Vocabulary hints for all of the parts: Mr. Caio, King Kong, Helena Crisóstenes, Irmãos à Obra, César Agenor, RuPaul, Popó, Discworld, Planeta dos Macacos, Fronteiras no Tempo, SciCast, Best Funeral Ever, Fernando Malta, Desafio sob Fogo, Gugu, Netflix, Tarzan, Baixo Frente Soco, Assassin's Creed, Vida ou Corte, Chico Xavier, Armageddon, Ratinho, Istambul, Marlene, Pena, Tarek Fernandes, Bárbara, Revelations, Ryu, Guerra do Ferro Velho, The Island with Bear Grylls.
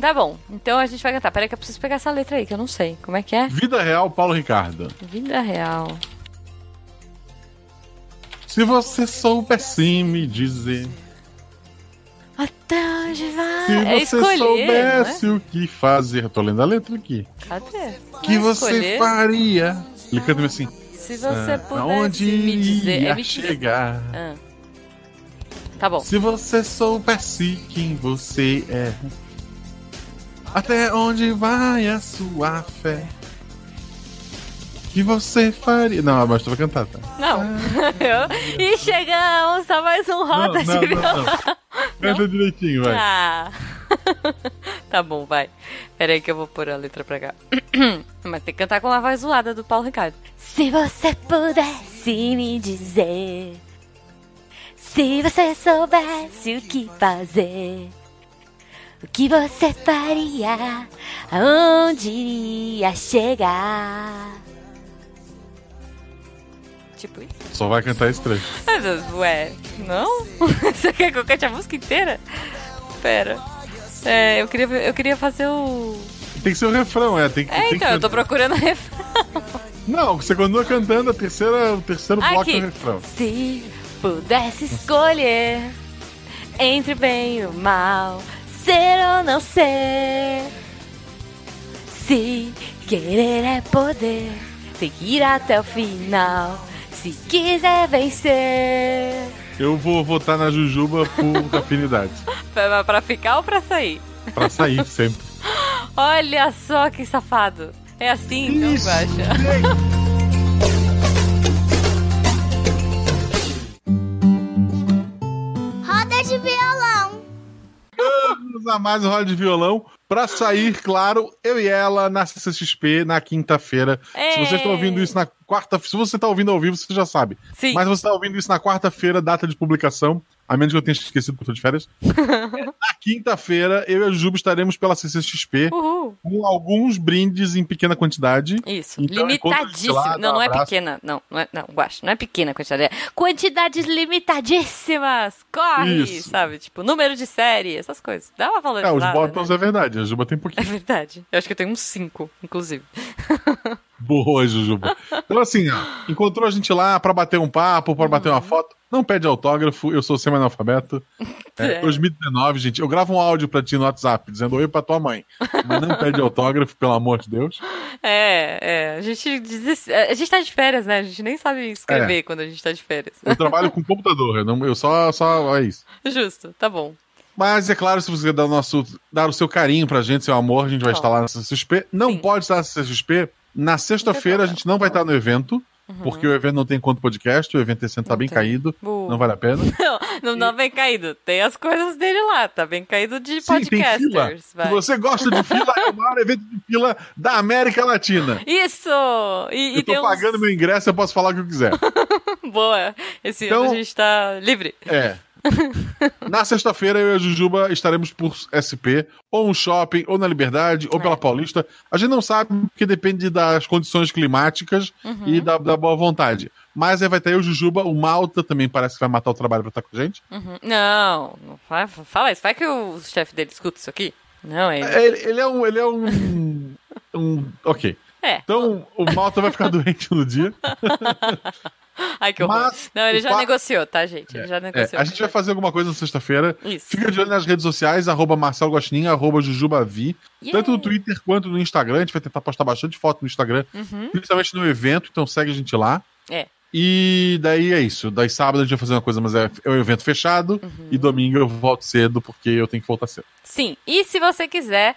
Tá bom, então a gente vai cantar. Peraí que eu preciso pegar essa letra aí, que eu não sei. Como é que é? Vida Real, Paulo Ricardo. Vida Real. Se você souber sim me dizer até onde vai. Se você escolher, soubesse o que fazer. Tô lendo a letra aqui. Cadê? Que você faria. Ele canta assim. Se você pudesse me dizer ia chegar. Tá bom. Se você soubesse quem você é, até onde vai a sua fé? Que você faria... Não, abaixo vai cantar, tá? Não. E chegamos a mais um Roda de Violão. Canta direitinho, vai. Ah. Tá bom, vai. Pera aí que eu vou pôr a letra pra cá. Mas tem que cantar com a voz zoada do Paulo Ricardo. Se você pudesse me dizer, se você soubesse o que fazer, o que você faria, aonde iria chegar. Tipo isso. Só vai cantar esse trecho. Ué, não? Você quer que eu cante a música inteira? Pera. É, eu queria fazer o... Tem que ser o refrão, é. Tem então, que... eu tô procurando o refrão. Não, você continua cantando o terceiro bloco aqui. Do refrão. Se pudesse escolher entre o bem e o mal, ser ou não ser, se querer é poder, tem que ir até o final, se quiser vencer. Eu vou votar na Jujuba por afinidade. Pra ficar ou pra sair? Pra sair, sempre. Olha só que safado. É assim, então, Guaxa. A mais um Roda de Violão pra sair, claro, eu e ela na CCXP na quinta-feira. Se você está ouvindo isso na quarta-feira, se você está ouvindo ao vivo, você já sabe. Sim. Mas se você está ouvindo isso na quarta-feira, data de publicação, a menos que eu tenha esquecido que eu tô de férias. Na quinta-feira, eu e a Juba estaremos pela CCXP. Uhul. Com alguns brindes em pequena quantidade. Isso, então, limitadíssimo. Lá, não é pequena. Não, Guaxa, não é pequena a quantidade. É quantidades limitadíssimas. Corre, isso. Sabe? Tipo, número de série, essas coisas. Dá uma valorizada. Os botões, né? É verdade. A Juba tem um pouquinho. É verdade. Eu acho que eu tenho uns 5, inclusive. Boa, Jujuba. Então, assim, ó, encontrou a gente lá pra bater um papo, pra bater uma foto. Não pede autógrafo, eu sou semi-analfabeto. 2019, gente, eu gravo um áudio pra ti no WhatsApp, dizendo oi pra tua mãe. Mas não pede autógrafo, pelo amor de Deus. A gente tá de férias, né? A gente nem sabe escrever quando a gente tá de férias. Eu trabalho com computador, eu só é isso. Justo, tá bom. Mas, é claro, se você dar o seu carinho pra gente, seu amor, a gente vai estar lá na CCXP. Não Sim. pode estar na CCXP. Na sexta-feira a gente não vai estar no evento, porque o evento não tem quanto podcast, o evento esse ano tá bem caído, não vale a pena. Não, vem caído, tem as coisas dele lá, tá bem caído de podcasters. Tem fila. Vai. Se você gosta de fila, é o maior evento de fila da América Latina. Isso! E eu tô pagando meu ingresso, eu posso falar o que eu quiser. Boa, esse ano a gente tá livre. Na sexta-feira, eu e a Jujuba estaremos por SP, ou um shopping, ou na Liberdade, ou pela Paulista. A gente não sabe, porque depende das condições climáticas e da boa vontade. Mas aí vai ter eu, Jujuba, o Malta também parece que vai matar o trabalho pra estar com a gente. Não fala isso. Vai que o chefe dele escuta isso aqui? Não, é ele. Ele é um... Ok. Então, o Malta vai ficar doente no dia. Ai, que horror. Não, ele já negociou, tá, gente? Ele já negociou. A gente vai fazer alguma coisa na sexta-feira. Isso. Fica de olho nas redes sociais, @marcelogostinha, @jujubavi. Tanto no Twitter quanto no Instagram. A gente vai tentar postar bastante foto no Instagram, principalmente no evento, então segue a gente lá. E daí é isso. Daí sábado a gente vai fazer uma coisa, mas é um evento fechado. E domingo eu volto cedo, porque eu tenho que voltar cedo. Sim, e se você quiser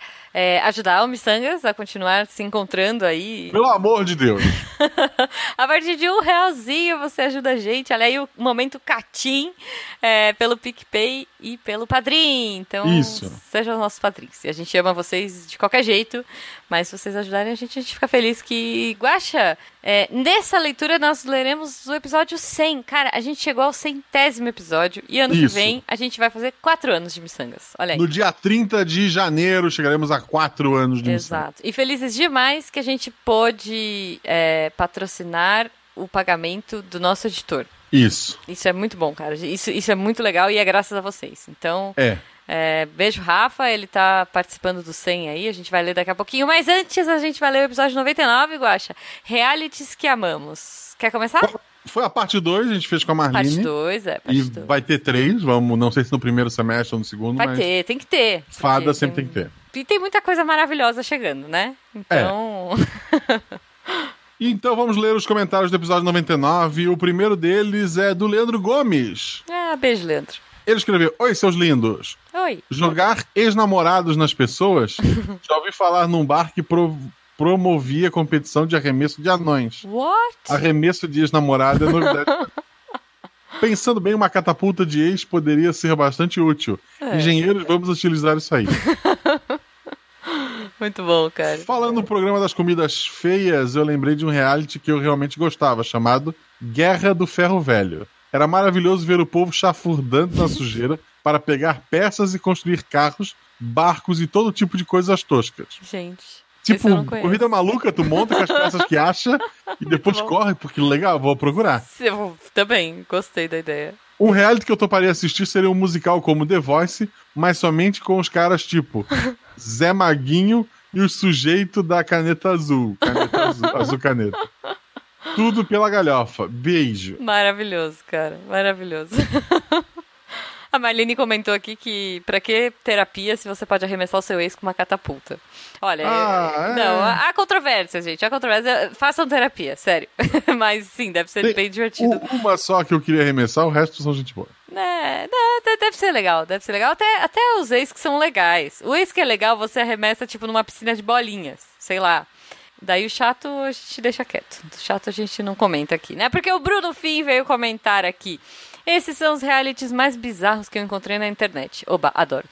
ajudar o Missangas a continuar se encontrando aí... Pelo amor de Deus! A partir de R$1 você ajuda a gente. Olha aí o momento Catim, pelo PicPay e pelo Padrim. Então, sejam os nossos padrinhos. A gente ama vocês de qualquer jeito, mas se vocês ajudarem a gente fica feliz que... Guaxa, nessa leitura nós leremos o episódio 100. Cara, a gente chegou ao 100º episódio e ano que vem a gente vai fazer 4 anos de Missangas. Olha aí. No dia 30 de janeiro chegaremos a 4 anos de Missangas. Exato. E felizes demais que a gente pôde patrocinar o pagamento do nosso editor. Isso é muito bom, cara. Isso é muito legal e é graças a vocês. Então, Beijo, Rafa. Ele tá participando do 100 aí. A gente vai ler daqui a pouquinho. Mas antes, a gente vai ler o episódio 99, Guaxa. Realities que amamos. Quer começar? Foi a parte 2, a gente fez com a Marlene. Parte 2, parte 2. Vai ter 3, vamos, não sei se no primeiro semestre ou no segundo, vai mas... ter, tem que ter. Fada sempre tem que ter. E tem muita coisa maravilhosa chegando, né? Então... Então vamos ler os comentários do episódio 99. O primeiro deles é do Leandro Gomes. Ah, beijo, Leandro. Ele escreveu: Oi, seus lindos. Oi. Jogar ex-namorados nas pessoas? Já ouvi falar num bar que promovia competição de arremesso de anões. What? Arremesso de ex-namorado é novidade. Pensando bem, uma catapulta de ex poderia ser bastante útil. Engenheiros, vamos utilizar isso aí. Muito bom, cara. Falando no programa das comidas feias, eu lembrei de um reality que eu realmente gostava, chamado Guerra do Ferro Velho. Era maravilhoso ver o povo chafurdando na sujeira para pegar peças e construir carros, barcos e todo tipo de coisas toscas. Gente, tipo, corrida maluca, tu monta com as peças que acha e depois corre, porque legal, vou procurar. Eu também gostei da ideia. Um reality que eu toparia assistir seria um musical como The Voice, mas somente com os caras tipo Zé Maguinho e o sujeito da caneta azul. Caneta azul, azul caneta. Tudo pela galhofa. Beijo. Maravilhoso, cara. Maravilhoso. A Marlene comentou aqui que pra que terapia se você pode arremessar o seu ex com uma catapulta? Olha, não, há controvérsia, gente. Há controvérsia. Façam terapia, sério. Mas sim, deve ser bem divertido. Uma só que eu queria arremessar, o resto são gente boa. É, não, deve ser legal, deve ser legal. Até os ex que são legais. O ex que é legal, você arremessa tipo numa piscina de bolinhas, sei lá. Daí o chato a gente deixa quieto. O chato a gente não comenta aqui, né? Porque o Bruno Fim veio comentar aqui. Esses são os realities mais bizarros que eu encontrei na internet. Oba, adoro.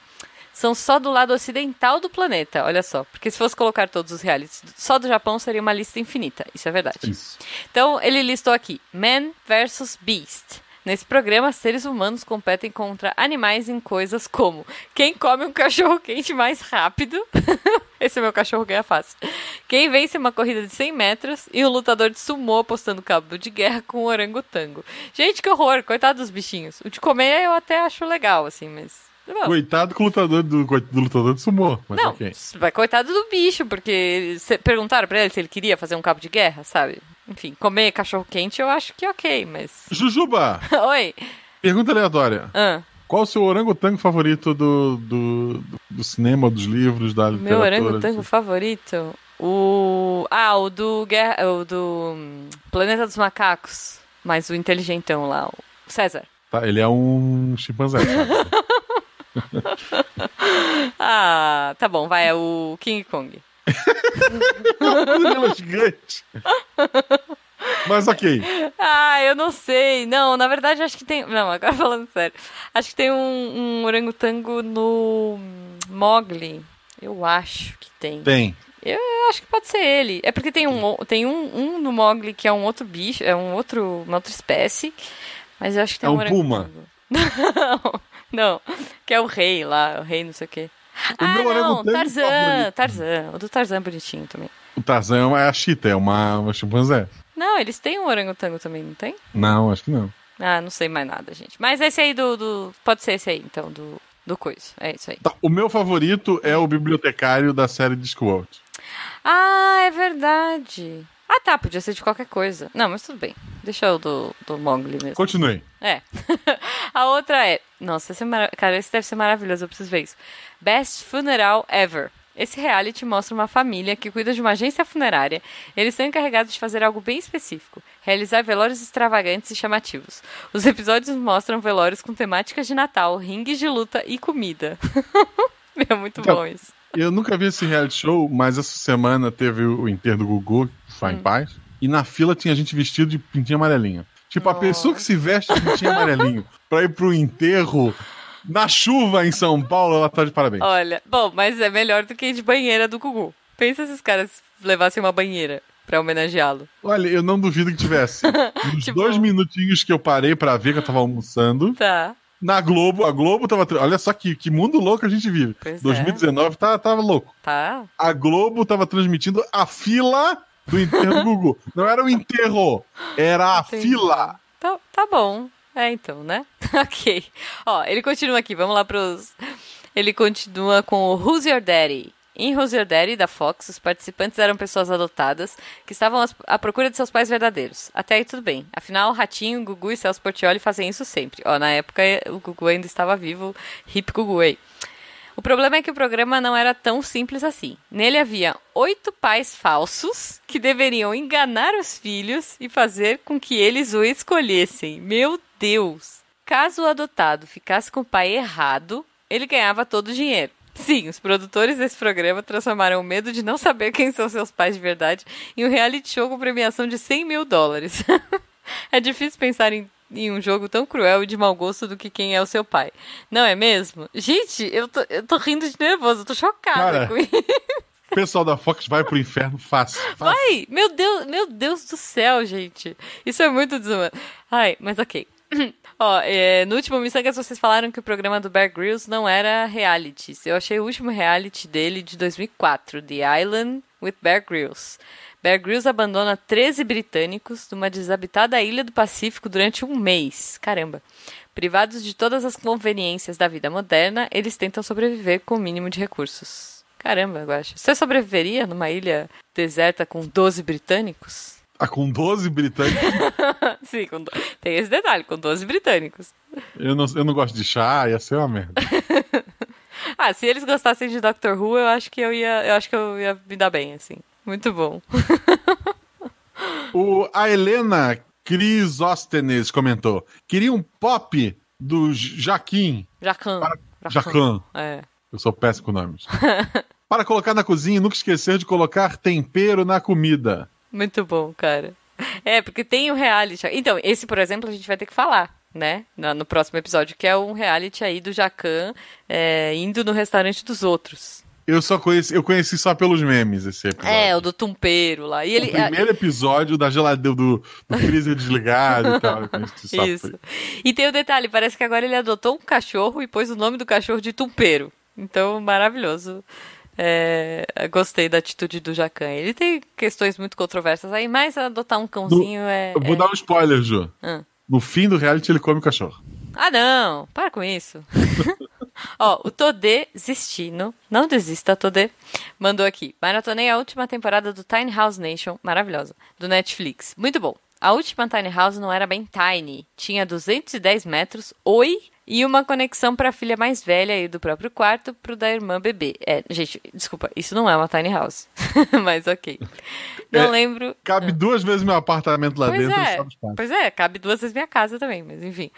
São só do lado ocidental do planeta, olha só. Porque se fosse colocar todos os realities só do Japão, seria uma lista infinita. Isso é verdade. Isso. Então, ele listou aqui. Man versus Beast. Nesse programa, seres humanos competem contra animais em coisas como... Quem come um cachorro quente mais rápido... Esse é meu cachorro, ganha fácil. Quem vence uma corrida de 100 metros e um lutador de sumô postando cabo de guerra com um orangotango. Gente, que horror. Coitado dos bichinhos. O de comer eu até acho legal, assim, mas... Bom. Coitado com o lutador do lutador de sumô. Mas não, okay. Coitado do bicho, porque perguntaram pra ele se ele queria fazer um cabo de guerra, sabe? Enfim, comer cachorro quente eu acho que ok, mas... Jujuba! Oi! Pergunta aleatória. Qual o seu orangotango favorito do cinema, dos livros, da literatura? Meu orangotango favorito? O do Planeta dos Macacos, mas o inteligentão lá, o César. Tá, ele é um chimpanzé. Ah, tá bom, vai, é o King Kong. É gigante. Mas ok. Ah, eu não sei. Não, na verdade acho que tem... Não, agora falando sério. Acho que tem um orangotango no Mowgli. Eu acho que tem. Tem. Eu acho que pode ser ele. É porque tem um no Mowgli que é um outro bicho, é uma outra espécie. Mas eu acho que tem um orangotango. É um puma. Não. Que é o rei lá, o rei não sei o quê. Não, Tarzan. O do Tarzan é bonitinho também. O Tarzan é uma chita, é uma chimpanzé. Não, eles têm um orangotango também, não tem? Não, acho que não. Ah, não sei mais nada, gente. Mas esse aí pode ser esse aí, então, do coisa. É isso aí. Tá, o meu favorito é o bibliotecário da série Discworld. Ah, é verdade. Ah, tá, podia ser de qualquer coisa. Não, mas tudo bem. Deixa o do Mowgli mesmo. Continue. É. A outra é... Nossa, cara, esse deve ser maravilhoso, eu preciso ver isso. Best Funeral Ever. Esse reality mostra uma família que cuida de uma agência funerária. Eles são encarregados de fazer algo bem específico, realizar velórios extravagantes e chamativos. Os episódios mostram velórios com temáticas de Natal, ringues de luta e comida. É muito bom isso. Eu nunca vi esse reality show, mas essa semana teve o enterro do Gugu, vai em paz, e na fila tinha gente vestida de pintinha amarelinha. Tipo, a pessoa que se veste de pintinha amarelinho pra ir pro enterro... Na chuva em São Paulo, ela tá de parabéns. Olha, bom, mas é melhor do que ir de banheira do Gugu. Pensa se os caras levassem uma banheira pra homenageá-lo. Olha, eu não duvido que tivesse. Nos tipo... 2 minutinhos que eu parei pra ver, que eu tava almoçando. Tá. Na Globo, a Globo tava... Olha só que mundo louco a gente vive. Pois 2019 é. Tava louco. Tá. A Globo tava transmitindo a fila do enterro do Gugu. Não era o enterro, era a fila. Tá bom. É, então, né? Ok. Ó, ele continua aqui, vamos lá pros... Ele continua com o Who's Your Daddy? Em Who's Your Daddy, da Fox, os participantes eram pessoas adotadas que estavam à procura de seus pais verdadeiros. Até aí tudo bem. Afinal, Ratinho, Gugu e Celso Portiolli fazem isso sempre. Ó, na época, o Gugu ainda estava vivo. Hip Gugu, ei. O problema é que o programa não era tão simples assim. Nele havia 8 pais falsos que deveriam enganar os filhos e fazer com que eles o escolhessem. Meu Deus! Caso o adotado ficasse com o pai errado, ele ganhava todo o dinheiro. Sim, os produtores desse programa transformaram o medo de não saber quem são seus pais de verdade em um reality show com premiação de $100 mil. É difícil pensar em um jogo tão cruel e de mau gosto do que quem é o seu pai. Não é mesmo? Gente, eu tô rindo de nervoso, eu tô chocada. Cara, com isso. O pessoal da Fox vai pro inferno fácil. Vai! Meu Deus do céu, gente. Isso é muito desumano. Ai, mas ok. Ó, no último Missangas vocês falaram que o programa do Bear Grylls não era reality. Eu achei o último reality dele de 2004, The Island with Bear Grylls. Bear Grylls abandona 13 britânicos numa desabitada ilha do Pacífico durante um mês. Caramba. Privados de todas as conveniências da vida moderna, eles tentam sobreviver com o mínimo de recursos. Caramba, eu acho. Você sobreviveria numa ilha deserta com 12 britânicos? Ah, com 12 britânicos? Sim, tem esse detalhe, com 12 britânicos. Eu não gosto de chá, ia ser uma merda. Ah, se eles gostassem de Doctor Who, eu acho que eu ia me dar bem, assim. Muito bom. A Helena Crisóstenes comentou: queria um pop do Jacan. É. Eu sou péssimo com nomes. Para colocar na cozinha e nunca esquecer de colocar tempero na comida. Muito bom, cara. É, porque tem um reality. Então, esse, por exemplo, a gente vai ter que falar, né? No próximo episódio, que é um reality aí do Jacan indo no restaurante dos outros. Eu conheci só pelos memes esse episódio. É, o do tumpeiro lá. E ele, o primeiro episódio da geladeira do freezer desligado e tal. Isso. E tem o detalhe, parece que agora ele adotou um cachorro e pôs o nome do cachorro de tumpeiro. Então, maravilhoso. É, gostei da atitude do Jacan. Ele tem questões muito controversas aí, mas adotar um cãozinho Eu vou dar um spoiler, Ju. No fim do reality ele come o cachorro. Ah, não! Para com isso. Ó, o Todê Zistino, não desista, Todê, mandou aqui: maratonei a última temporada do Tiny House Nation, maravilhosa, do Netflix. Muito bom. A última Tiny House não era bem tiny. Tinha 210 metros, oi, e uma conexão para a filha mais velha e do próprio quarto pro da irmã bebê. É, gente, desculpa, isso não é uma Tiny House. Mas ok. Não lembro... Cabe duas vezes meu apartamento lá dentro. Pois é, cabe duas vezes minha casa também, mas enfim.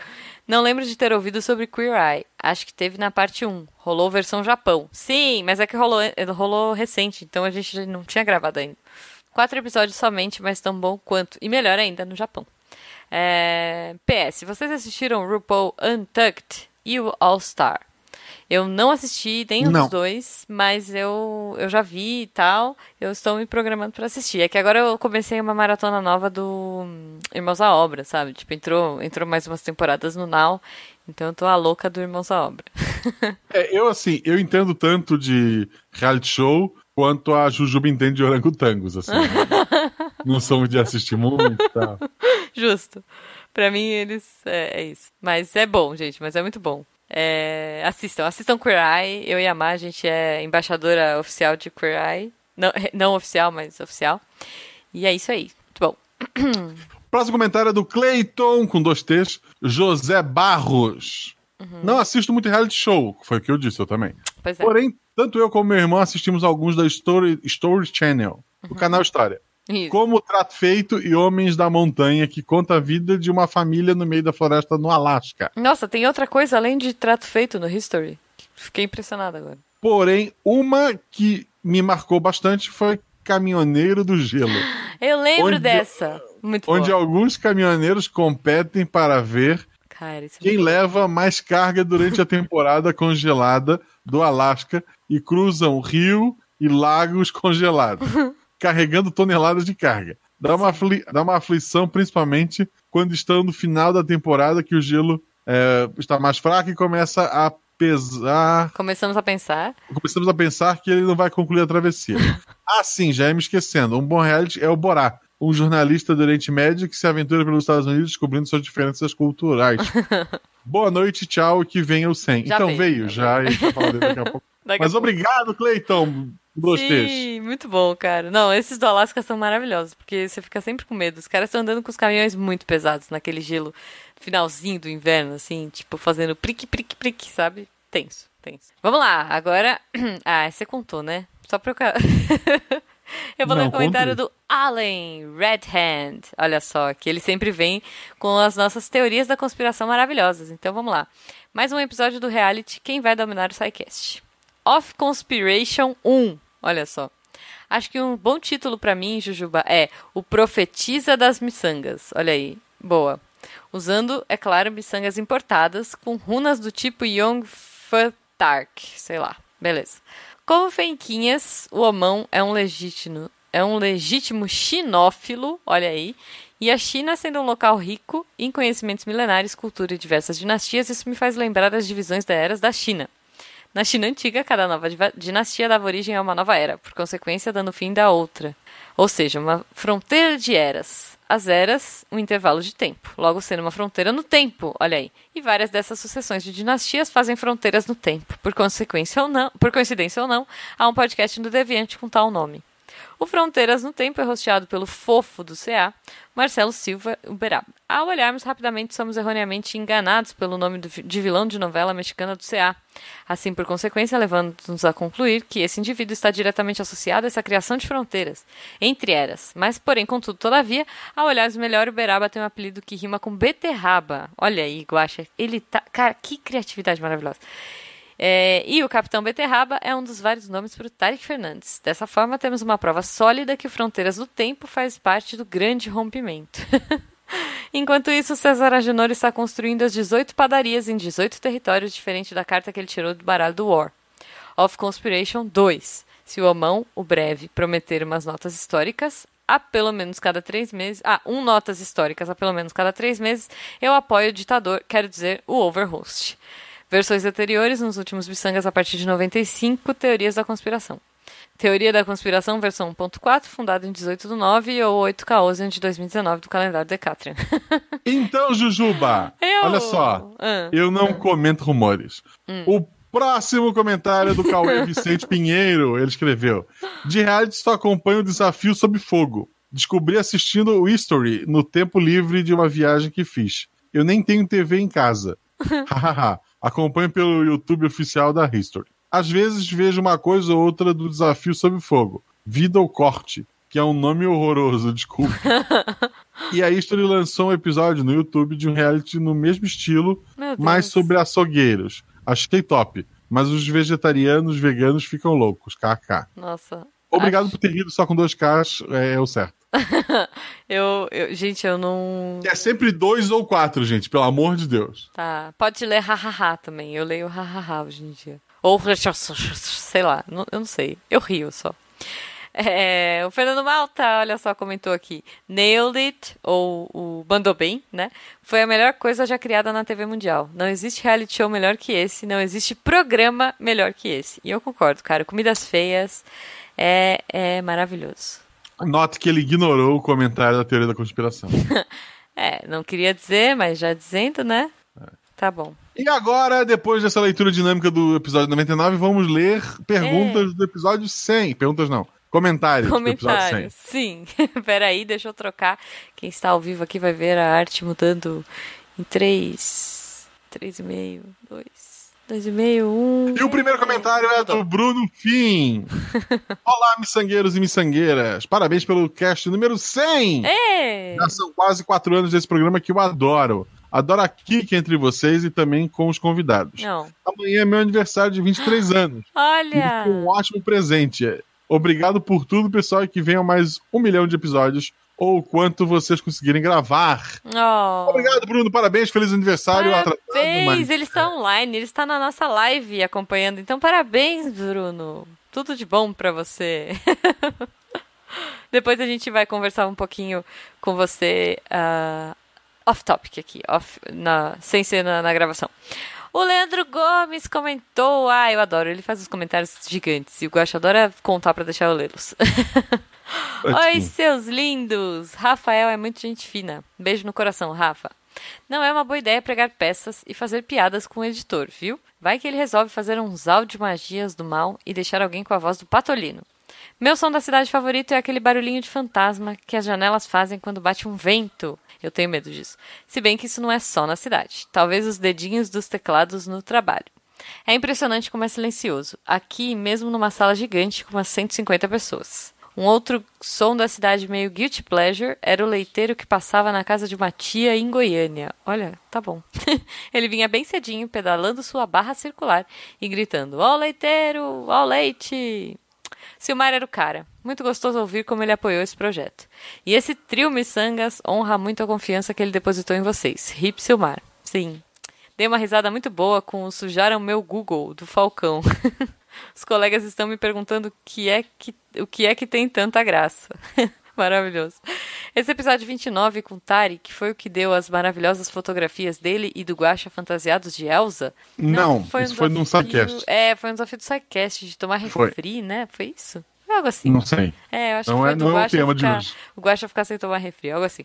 Não lembro de ter ouvido sobre Queer Eye. Acho que teve na parte 1. Rolou versão Japão. Sim, mas é que rolou recente, então a gente não tinha gravado ainda. 4 episódios somente, mas tão bom quanto. E melhor ainda, no Japão. PS, vocês assistiram RuPaul Untucked e o All Star? Eu não assisti nenhum dos dois, mas eu já vi e tal. Eu estou me programando pra assistir. É que agora eu comecei uma maratona nova do Irmãos à Obra, sabe? Tipo, entrou mais umas temporadas no Now, então eu tô a louca do Irmãos à Obra. Eu entendo tanto de reality show quanto a Jujuba entende de orangotangos, assim. Não somos de assistir muito e tal. Justo. Pra mim, eles... É isso. Mas é bom, gente. Mas é muito bom. É, assistam Queer Eye. Eu e a Mar, a gente é embaixadora oficial de Queer Eye. Não oficial, mas oficial. E é isso aí. Muito bom. Próximo comentário é do Clayton, com 2 T's. José Barros. Uhum. Não assisto muito reality show. Foi o que eu disse, eu também. Pois é. Porém, tanto eu como meu irmão assistimos alguns da Story Channel. Uhum. Do canal História. Isso. Como o Trato Feito e Homens da Montanha, que conta a vida de uma família no meio da floresta no Alasca. Nossa, tem outra coisa além de Trato Feito no History? Fiquei impressionado agora. Porém, uma que me marcou bastante foi Caminhoneiro do Gelo. Eu lembro dessa. Muito onde boa. Alguns caminhoneiros competem para ver quem leva mais carga durante a temporada congelada do Alasca e cruzam rio e lagos congelados. Carregando toneladas de carga. Dá uma aflição, principalmente quando estão no final da temporada, que o gelo está mais fraco e começa a pesar. Começamos a pensar que ele não vai concluir a travessia. Ah, sim, já ia me esquecendo. Um bom reality é o Borá, um jornalista do Oriente Médio que se aventura pelos Estados Unidos descobrindo suas diferenças culturais. Boa noite, tchau, que venha o 100. Já então veio já, e já falo daqui a pouco. Mas obrigado, Cleiton. Gostei. Sim, muito bom, cara. Não, esses do Alasca são maravilhosos, porque você fica sempre com medo. Os caras estão andando com os caminhões muito pesados naquele gelo finalzinho do inverno, assim, tipo, fazendo prique, prique, prique, sabe? Tenso, tenso. Vamos lá, agora... Ah, você contou, né? Só pra eu... Eu vou ler o comentário do Allen Red Hand. Olha só, que ele sempre vem com as nossas teorias da conspiração maravilhosas. Então vamos lá. Mais um episódio do reality Quem Vai Dominar o SciCast. Of Conspiration 1. Olha só. Acho que um bom título pra mim, Jujuba, é O Profetiza das Miçangas. Olha aí. Boa. Usando, é claro, miçangas importadas com runas do tipo Yong-Fatark. Sei lá. Beleza. Como Fenquinhas, o Omão é um legítimo xinófilo, olha aí, e a China sendo um local rico em conhecimentos milenares, cultura e diversas dinastias, isso me faz lembrar as divisões das eras da China. Na China antiga, cada nova dinastia dava origem a uma nova era, por consequência dando fim da outra. Ou seja, uma fronteira de eras. As eras, um intervalo de tempo, logo sendo uma fronteira no tempo, olha aí. E várias dessas sucessões de dinastias fazem fronteiras no tempo, por coincidência ou não, há um podcast do Deviante com tal nome. O Fronteiras no Tempo é hosteado pelo fofo do CA, Marcelo Silva Uberaba. Ao olharmos rapidamente, somos erroneamente enganados pelo nome de vilão de novela mexicana do CA. Assim, por consequência, levando-nos a concluir que esse indivíduo está diretamente associado a essa criação de fronteiras, entre eras. Mas, porém, contudo, todavia, ao olharmos melhor, Uberaba tem um apelido que rima com beterraba. Olha aí, Guaxa, ele tá... Cara, que criatividade maravilhosa. É, e o Capitão Beterraba é um dos vários nomes para o Tarek Fernandes. Dessa forma, temos uma prova sólida que Fronteiras do Tempo faz parte do grande rompimento. Enquanto isso, César Agenor está construindo as 18 padarias em 18 territórios, diferente da carta que ele tirou do baralho do War. Of Conspiration 2. Se o Omão, o breve, prometer umas notas históricas... a pelo menos cada 3 meses... notas históricas a pelo menos cada 3 meses, eu apoio o ditador, quero dizer, o Overhost. Versões anteriores, nos últimos miçangas a partir de 95, Teorias da Conspiração. Teoria da Conspiração, versão 1.4, fundada em 18/9 ou 8/11 de 2019 do calendário Decatrian. Então, Jujuba, olha só, eu não comento rumores. O próximo comentário é do Cauê Vicente Pinheiro, ele escreveu: de reality só acompanho o desafio sob fogo. Descobri assistindo o History no tempo livre de uma viagem que fiz. Eu nem tenho TV em casa. Hahaha. Acompanho pelo YouTube oficial da History. Às vezes vejo uma coisa ou outra do Desafio Sob Fogo. Vida ou Corte, que é um nome horroroso, desculpa. E a History lançou um episódio no YouTube de um reality no mesmo estilo, mas sobre açougueiros. Achei top, mas os vegetarianos, veganos ficam loucos, kk. Nossa. Obrigado por ter ido só com 2 Ks, é o certo. Gente, eu não... É sempre 2 ou 4, gente, pelo amor de Deus. Tá, pode ler hahaha também. Eu leio hahaha hoje em dia. Ou sei lá, eu não sei. Eu rio só. O Fernando Malta, olha só, comentou aqui: Nailed It, ou o Mandou Bem, né? Foi a melhor coisa já criada na TV mundial. Não existe reality show melhor que esse. Não existe programa melhor que esse. E eu concordo, cara, Comidas Feias é maravilhoso. Note que ele ignorou o comentário da teoria da conspiração. Não queria dizer, mas já dizendo, né? É. Tá bom. E agora, depois dessa leitura dinâmica do episódio 99, vamos ler perguntas do episódio 100. Perguntas não, comentários do episódio 100. Sim. Peraí, deixa eu trocar. Quem está ao vivo aqui vai ver a arte mudando em 3,5, 2... 2,5, 1... E o primeiro comentário é do Bruno Fim. Olá, miçangueiros e miçangueiras. Parabéns pelo cast número 100. Já são quase 4 anos desse programa que eu adoro. Adoro a Kiki entre vocês e também com os convidados. Não. Amanhã é meu aniversário de 23 anos. Olha! Um ótimo presente. Obrigado por tudo, pessoal, e que venham mais 1 milhão de episódios ou quanto vocês conseguirem gravar. Obrigado, Bruno, parabéns, feliz aniversário. Parabéns, ele está online, ele está na nossa live acompanhando, então parabéns, Bruno, tudo de bom pra você. Depois a gente vai conversar um pouquinho com você off topic aqui, sem ser na gravação. O Leandro Gomes comentou, eu adoro, ele faz uns comentários gigantes, e o Guaxa adora contar pra deixar eu lê-los. Oi, seus lindos! Rafael é muito gente fina. Beijo no coração, Rafa. Não é uma boa ideia pregar peças e fazer piadas com o editor, viu? Vai que ele resolve fazer uns audio-magias do mal e deixar alguém com a voz do Patolino. Meu som da cidade favorito é aquele barulhinho de fantasma que as janelas fazem quando bate um vento. Eu tenho medo disso. Se bem que isso não é só na cidade. Talvez os dedinhos dos teclados no trabalho. É impressionante como é silencioso. Aqui, mesmo numa sala gigante com umas 150 pessoas. Um outro som da cidade meio guilty pleasure era o leiteiro que passava na casa de uma tia em Goiânia. Olha, tá bom. Ele vinha bem cedinho, pedalando sua barra circular e gritando, ó leiteiro, ó leite. Silmar era o cara. Muito gostoso ouvir como ele apoiou esse projeto. E esse trio Missangas honra muito a confiança que ele depositou em vocês. Hip Silmar. Sim. Dei uma risada muito boa com o Sujaram Meu Google, do Falcão. Os colegas estão me perguntando o que é que tem tanta graça. Maravilhoso. Esse episódio 29 com Tari, que foi o que deu as maravilhosas fotografias dele e do Guaxa fantasiados de Elsa? Não, foi isso, foi num sidecast. É, foi um desafio do sidecast de tomar refri, né? Foi isso? Foi algo assim. Não sei. É, eu acho não que foi é, do não é o tema de hoje. O Guaxa ficar sem tomar refri, algo assim.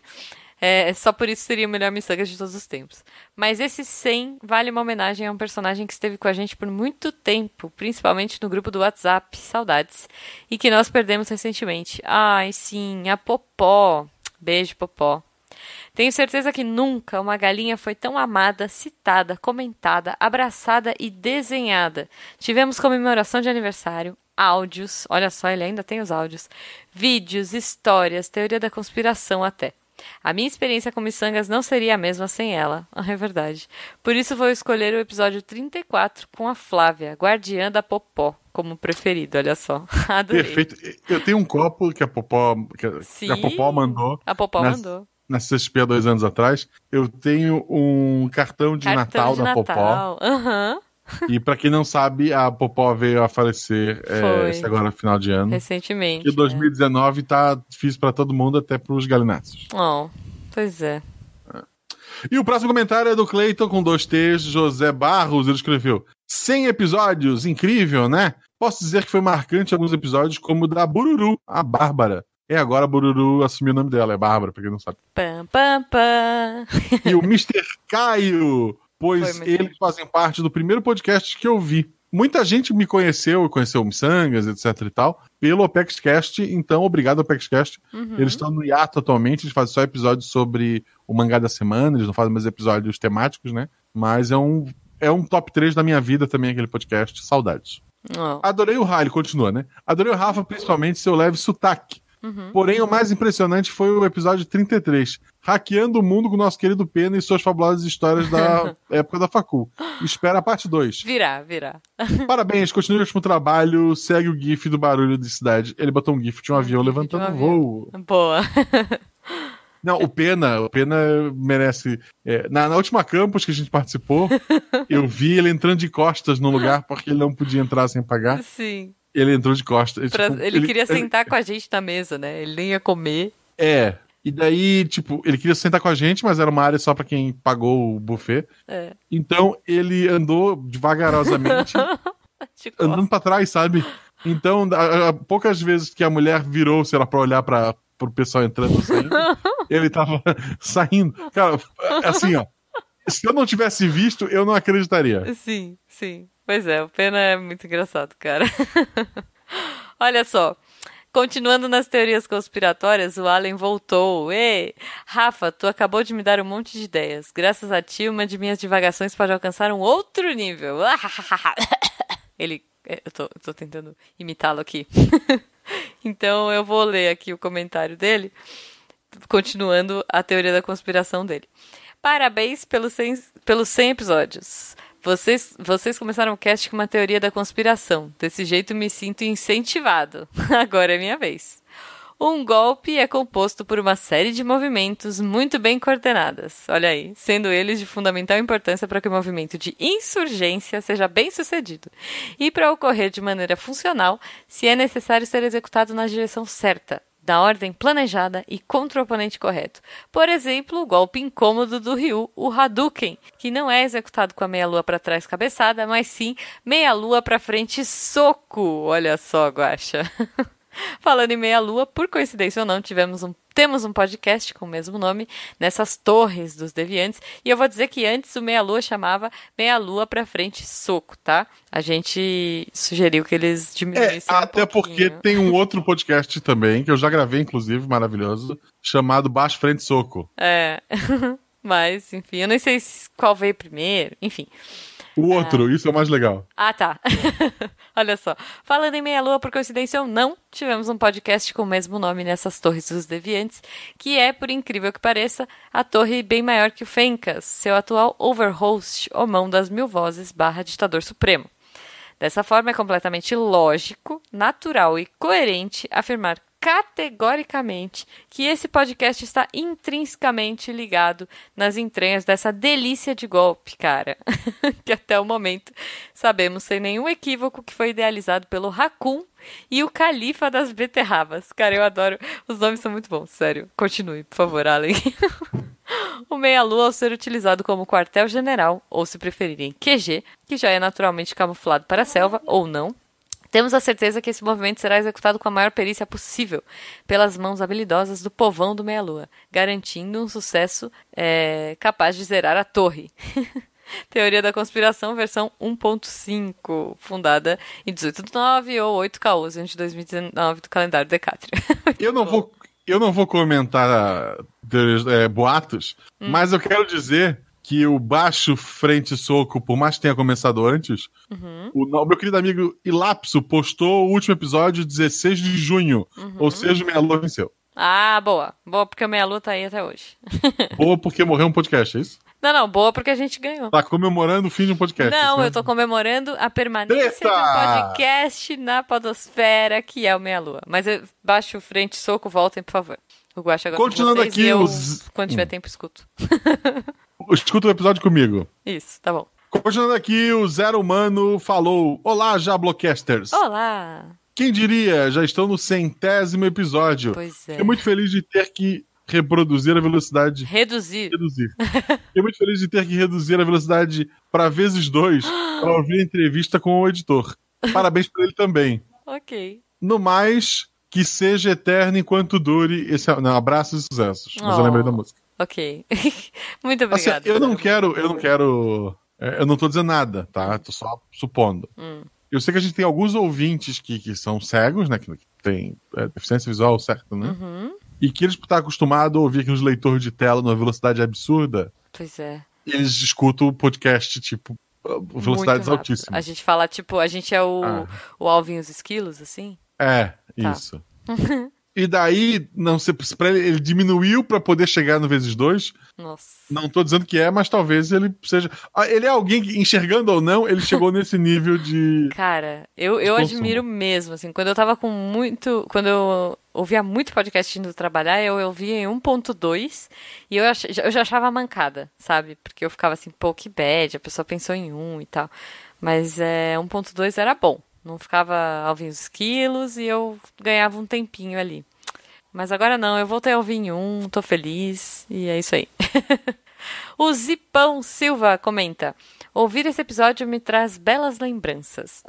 É, só por isso seria o melhor Missangas de todos os tempos. Mas esse 100 vale uma homenagem a um personagem que esteve com a gente por muito tempo, principalmente no grupo do WhatsApp, saudades, e que nós perdemos recentemente. Ai, sim, a Popó. Beijo, Popó. Tenho certeza que nunca uma galinha foi tão amada, citada, comentada, abraçada e desenhada. Tivemos comemoração de aniversário, áudios, olha só, ele ainda tem os áudios, vídeos, histórias, teoria da conspiração até. A minha experiência com Missangas não seria a mesma sem ela. Ah, é verdade. Por isso vou escolher o episódio 34 com a Flávia, guardiã da Popó, como preferido, olha só. Adorei. Perfeito. Eu tenho um copo que a Popó mandou. Na CSP 2 anos atrás. Eu tenho um cartão de Natal da Popó. Aham. Uhum. E pra quem não sabe, a Popó veio a falecer agora no final de ano. Recentemente. E 2019 tá difícil pra todo mundo, até pros galináceos. Oh, pois é. E o próximo comentário é do Cleiton com 2 T's, José Barros. Ele escreveu: 100 episódios, incrível, né? Posso dizer que foi marcante alguns episódios, como o da Bururu, a Bárbara. É, agora a Bururu assumiu o nome dela, é Bárbara, pra quem não sabe. Pam, pam, pam. E o Mr. Caio. Pois eles fazem parte do primeiro podcast que eu vi. Muita gente me conheceu o Missangas, etc e tal, pelo Opexcast, então obrigado Opexcast. Uhum. Eles estão no hiato atualmente, eles fazem só episódios sobre o mangá da semana, eles não fazem mais episódios temáticos, né? Mas é um top 3 da minha vida também aquele podcast, saudades. Oh. Adorei o Rafa, ele continua, né? Adorei o Rafa, principalmente seu leve sotaque. Uhum. Porém, o mais impressionante foi o episódio 33, hackeando o mundo com o nosso querido Pena e suas fabulosas histórias da época da facul. Espera a parte 2. Virá. Parabéns, continue com o trabalho, segue o gif do barulho de cidade. Ele botou um gif de um avião levantando o voo. Boa. Não, o Pena merece... Na última campus que a gente participou, eu vi ele entrando de costas no lugar porque ele não podia entrar sem pagar. Sim. Ele entrou de costas. Ele queria sentar com a gente na mesa, né? Ele nem ia comer. É. E daí, tipo, ele queria sentar com a gente, mas era uma área só pra quem pagou o buffet. É. Então, ele andou devagarosamente. Andando pra trás, sabe? Então, poucas vezes que a mulher virou, sei lá, pra olhar pro pessoal entrando assim, ele tava saindo. Cara, assim, ó. Se eu não tivesse visto, eu não acreditaria. Sim, sim. Pois é, o Pena é muito engraçado, cara. Olha só. Continuando nas teorias conspiratórias, o Allen voltou. Ei, Rafa, tu acabou de me dar um monte de ideias. Graças a ti, uma de minhas divagações pode alcançar um outro nível. Ele... Eu tô tentando imitá-lo aqui. Então eu vou ler aqui o comentário dele, continuando a teoria da conspiração dele. Parabéns pelos 100 episódios. Vocês começaram o cast com uma teoria da conspiração. Desse jeito me sinto incentivado. Agora é minha vez. Um golpe é composto por uma série de movimentos muito bem coordenadas. Olha aí, sendo eles de fundamental importância para que o movimento de insurgência seja bem sucedido. E para ocorrer de maneira funcional, se é necessário ser executado na direção certa, da ordem planejada e contra o oponente correto. Por exemplo, o golpe incômodo do Ryu, o Hadouken, que não é executado com a meia-lua para trás cabeçada, mas sim meia-lua para frente soco. Olha só, Guaxa. Falando em meia-lua, por coincidência ou não, temos um podcast com o mesmo nome nessas torres dos deviantes, e eu vou dizer que antes o meia-lua chamava Meia-Lua Pra Frente Soco, tá? A gente sugeriu que eles diminuíssem até pouquinho. Porque tem um outro podcast também, que eu já gravei, inclusive, maravilhoso, chamado Baixo Frente Soco. É, mas, enfim, eu não sei qual veio primeiro, enfim... O outro, isso é o mais legal. Ah, tá. Olha só. Falando em meia-lua, por coincidência ou não, tivemos um podcast com o mesmo nome nessas torres dos deviantes, que é, por incrível que pareça, a torre bem maior que o Fencas, seu atual overhost, homão das mil vozes / ditador supremo. Dessa forma, é completamente lógico, natural e coerente afirmar categoricamente que esse podcast está intrinsecamente ligado nas entranhas dessa delícia de golpe, cara, que até o momento sabemos sem nenhum equívoco que foi idealizado pelo Raccoon e o Califa das Beterrabas. Cara, eu adoro, os nomes são muito bons, sério. Continue, por favor, Allen. O meia-lua, ao ser utilizado como quartel-general, ou se preferirem QG, que já é naturalmente camuflado para a selva, ou não, temos a certeza que esse movimento será executado com a maior perícia possível pelas mãos habilidosas do povão do Meia-Lua, garantindo um sucesso capaz de zerar a torre. Teoria da Conspiração, versão 1.5, fundada em 18/9 ou 8/11 de 2019 do calendário Decátria. Eu não vou comentar boatos, mas eu quero dizer... que o Baixo Frente Soco, por mais que tenha começado antes, o meu querido amigo Ilapso postou o último episódio 16 de junho, ou seja, o Meia-Lua venceu. Ah, boa. Boa porque o Meia-Lua tá aí até hoje. Boa porque morreu um podcast, é isso? Não, boa porque a gente ganhou. Tá comemorando o fim de um podcast. Não, né? Eu tô comemorando a permanência de um podcast na podosfera, que é o Meia-Lua. Mas Baixo Frente Soco, voltem, por favor. O Guaxa agora continuando com vocês, aqui, quando tiver tempo, escuto. Escuta o episódio comigo. Isso, tá bom. Continuando aqui, o Zero Humano falou: olá, Jablocasters. Olá. Quem diria, já estou no 100º episódio. Pois é. Fiquei muito feliz de ter que reproduzir a velocidade... Reduzir. Fiquei muito feliz de ter que reduzir a velocidade para ×2 para ouvir a entrevista com o editor. Parabéns para ele também. Ok. No mais, que seja eterno enquanto dure esse... Não, abraços e sucessos. Mas eu lembrei da música. Ok. Muito obrigada. Assim, eu não quero... Eu não tô dizendo nada, tá? Tô só supondo. Eu sei que a gente tem alguns ouvintes que são cegos, né? Que tem deficiência visual, certo, né? E que eles, por estar acostumado a ouvir aqui nos leitores de tela numa velocidade absurda... Pois é. Eles escutam o podcast, tipo, velocidades altíssimas. A gente fala, tipo, a gente é o Alvin e os Esquilos, assim? É, tá. Isso. E daí, não sei, ele diminuiu pra poder chegar no ×2. Nossa. Não tô dizendo que é, mas talvez ele seja... Ele é alguém que, enxergando ou não, ele chegou nesse nível de... Cara, eu admiro mesmo, assim. Quando eu tava com muito... Quando eu ouvia muito podcast indo trabalhar, eu ouvia em 1.2 e eu já achava mancada, sabe? Porque eu ficava assim, pô, que bad, a pessoa pensou em 1 e tal. Mas 1.2 era bom. Não ficava ao vir os quilos e eu ganhava um tempinho ali. Mas agora não, eu voltei ao vinho 1, tô feliz e é isso aí. O Zipão Silva comenta: ouvir esse episódio me traz belas lembranças.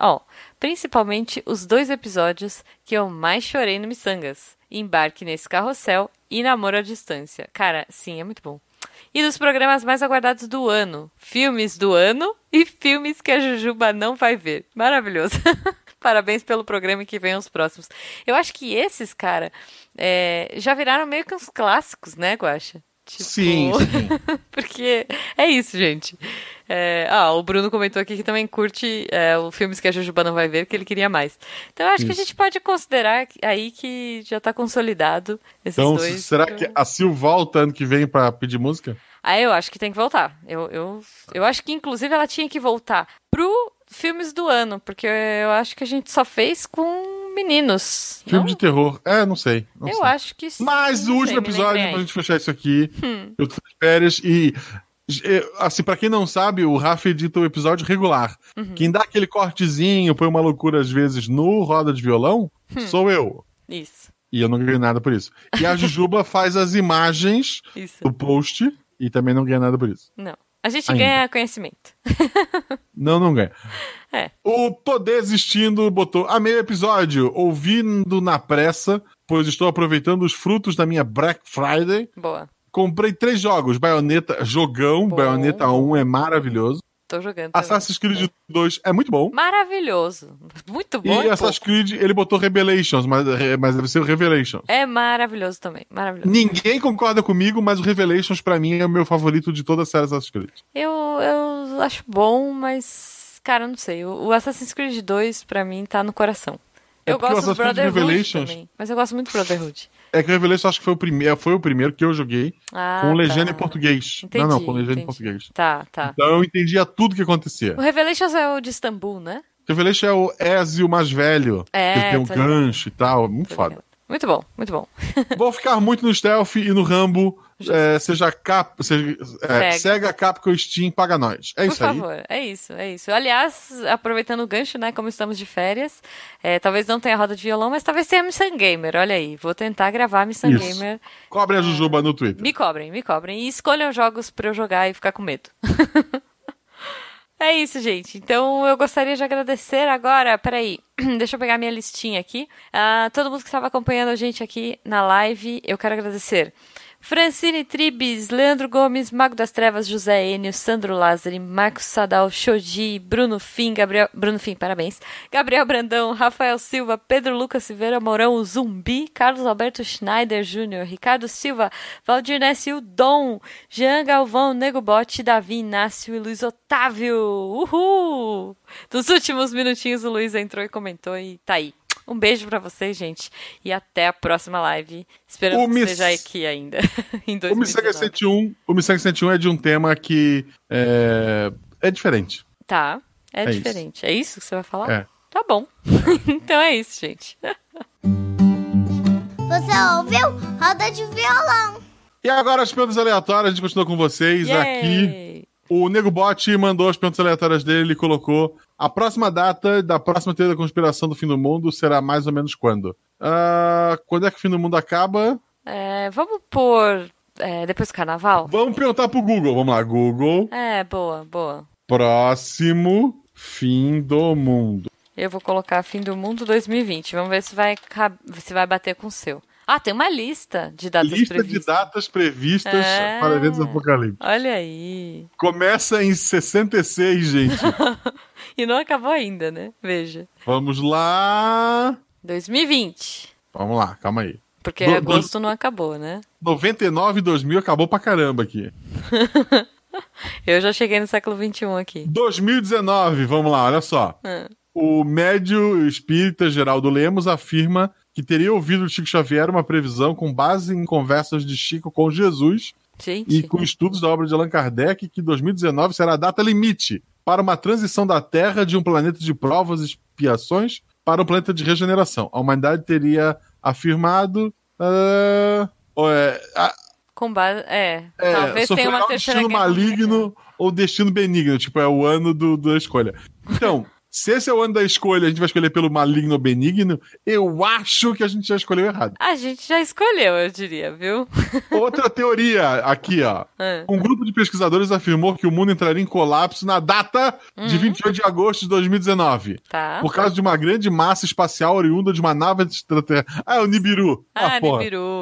Principalmente os 2 episódios que eu mais chorei no Missangas: Embarque nesse Carrossel e Namoro à Distância. Cara, sim, é muito bom. E dos programas mais aguardados do ano, filmes do ano e filmes que a Jujuba não vai ver. Maravilhoso. Parabéns pelo programa e que venham os próximos. Eu acho que esses, cara, já viraram meio que uns clássicos, né, Guaxa? Tipo... Sim. Porque é isso, gente. O Bruno comentou aqui que também curte os filmes que a Jujuba não vai ver, que ele queria mais. Então eu acho que a gente pode considerar aí que já tá consolidado esses dois. Será que a Sil volta ano que vem pra pedir música? Eu acho que tem que voltar. Eu acho que, inclusive, ela tinha que voltar pro filmes do ano, porque eu acho que a gente só fez com... meninos. Filme de terror. Não sei. Acho que sim. Mas o último episódio, pra gente fechar isso aqui, eu tô de férias e, assim, pra quem não sabe, o Rafa edita o episódio regular. Quem dá aquele cortezinho, põe uma loucura às vezes no Roda de Violão, sou eu. Isso. E eu não ganho nada por isso. E a Jujuba faz as imagens do post e também não ganha nada por isso. Não. A gente ainda ganha conhecimento. Não ganha. É. O Tô Desistindo botou: amei o episódio, ouvindo na pressa, pois estou aproveitando os frutos da minha Black Friday. Boa. Comprei 3 jogos, Bayonetta, jogão, bom. Bayonetta 1 é maravilhoso. Tô jogando também. Assassin's Creed 2 é muito bom. Maravilhoso. Muito bom. E Assassin's Creed, ele botou Revelations, mas deve ser o Revelations. É maravilhoso também. Maravilhoso. Ninguém concorda comigo, mas o Revelations pra mim é o meu favorito de toda a série Assassin's Creed. Eu acho bom, mas cara, eu não sei. O Assassin's Creed 2 pra mim tá no coração. Eu gosto do Brotherhood também, mas eu gosto muito do Brotherhood. É que o Revelations acho que foi o primeiro que eu joguei com legenda em português. Entendi, com legenda em português. Tá. Então eu entendia tudo que acontecia. O Revelations é o de Istambul, né? O Revelations é o Ezio mais velho. É, que tem um gancho e tal. Muito foda. Muito bom, muito bom. Vou ficar muito no Stealth e no Rambo. Sega, Capcom, Steam, paga nós. É isso aí. Por favor, é isso. Aliás, aproveitando o gancho, né? Como estamos de férias, talvez não tenha roda de violão, mas talvez tenha Missão Gamer. Olha aí, vou tentar gravar Missão Gamer. Cobrem a Jujuba no Twitter. Me cobrem. E escolham jogos pra eu jogar e ficar com medo. É isso, gente. Então, eu gostaria de agradecer agora... Peraí, deixa eu pegar minha listinha aqui. Todo mundo que estava acompanhando a gente aqui na live, eu quero agradecer. Francine Tribes, Leandro Gomes, Mago das Trevas, José Enio, Sandro Lázari, Marcos Sadal, Shoji, Bruno Fim, parabéns, Gabriel Brandão, Rafael Silva, Pedro Lucas Silveira Mourão, Zumbi, Carlos Alberto Schneider Júnior, Ricardo Silva, Valdir Nécio, Dom, Jean Galvão, Nego Bote, Davi Inácio e Luiz Otávio. Uhul! Nos últimos minutinhos o Luiz entrou e comentou e tá aí. Um beijo pra vocês, gente. E até a próxima live. Esperamos que esteja aqui ainda. Em 2019. O Missanga 101 é de um tema que é diferente. Tá, é diferente. Isso. É isso que você vai falar? É. Tá bom. Então é isso, gente. Você ouviu? Roda de violão. E agora as perguntas aleatórias. A gente continua com vocês aqui. O Nego Bote mandou as perguntas aleatórias dele e colocou... A próxima data da próxima teoria da conspiração do fim do mundo será mais ou menos quando? Quando é que o fim do mundo acaba? Vamos pôr... depois do carnaval? Vamos perguntar pro Google. Vamos lá, Google. Boa. Próximo fim do mundo. Eu vou colocar fim do mundo 2020. Vamos ver se vai bater com o seu. Tem uma lista de datas previstas. Lista de datas previstas para eventos apocalípticos. Olha aí. Começa em 66, gente. E não acabou ainda, né? Veja. Vamos lá. 2020. Vamos lá, calma aí. Porque agosto não acabou, né? 99 e 2000 acabou pra caramba aqui. Eu já cheguei no século XXI aqui. 2019, vamos lá, olha só. O médio espírita Geraldo Lemos afirma que teria ouvido de Chico Xavier uma previsão com base em conversas de Chico com Jesus, gente, e com estudos da obra de Allan Kardec, que 2019 será a data limite para uma transição da Terra de um planeta de provas e expiações para um planeta de regeneração. A humanidade teria afirmado... com base... talvez tenha uma terceira destino maligno ou destino benigno. Tipo, é o ano da escolha. Então... Se esse é o ano da escolha, a gente vai escolher pelo maligno ou benigno, eu acho que a gente já escolheu errado. A gente já escolheu, eu diria, viu? Outra teoria aqui, ó. Um grupo de pesquisadores afirmou que o mundo entraria em colapso na data de 28 de agosto de 2019. Tá. Por causa de uma grande massa espacial oriunda de uma nave extraterrestre. É o Nibiru. Porra.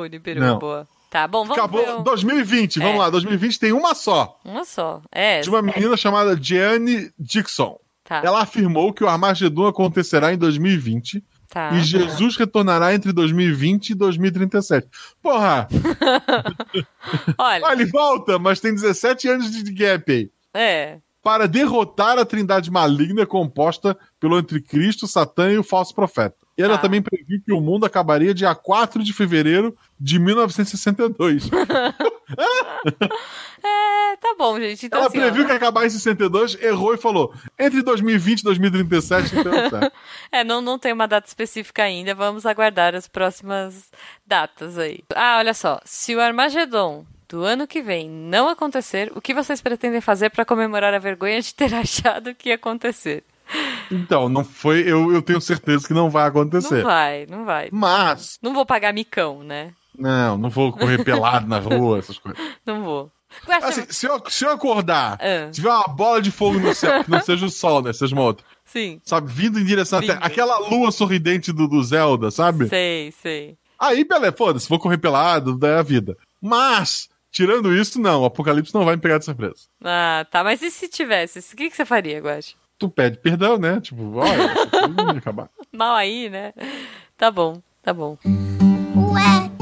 Nibiru, não. Boa. Tá, bom, vamos acabou ver. 2020, vamos lá. 2020 tem uma só. Uma só, de uma menina chamada Jeanne Dixon. Tá. Ela afirmou que o Armageddon acontecerá em 2020 e Jesus retornará entre 2020 e 2037. Porra! Olha, ele volta, mas tem 17 anos de gap aí. Para derrotar a trindade maligna composta pelo anticristo, Satã e o falso profeta. Ela também previu que o mundo acabaria dia 4 de fevereiro de 1962. Tá bom, gente. Então, ela previu que ia acabar em 62, errou e falou entre 2020 e 2037. Então, tá. Não tem uma data específica ainda. Vamos aguardar as próximas datas aí. Olha só. Se o Armagedon do ano que vem não acontecer, o que vocês pretendem fazer para comemorar a vergonha de ter achado que ia acontecer? Então, não foi. Eu tenho certeza que não vai acontecer. Não vai. Mas... Não vou pagar micão, né? Não vou correr pelado na rua, essas coisas. Não vou. Assim, se eu acordar, tiver uma bola de fogo no céu, que não seja o sol, né? Seja uma outra. Sim. Sabe? Vindo em direção à Terra. Aquela lua sorridente do Zelda, sabe? Sei. Aí, beleza, foda-se, vou correr pelado, daí a vida. Mas, tirando isso, não. O Apocalipse não vai me pegar de surpresa. Ah, tá. Mas e se tivesse? O que você faria, Guax? Tu pede perdão, né? Tipo, olha, isso não ia acabar. Mal aí, né? Tá bom. Ué...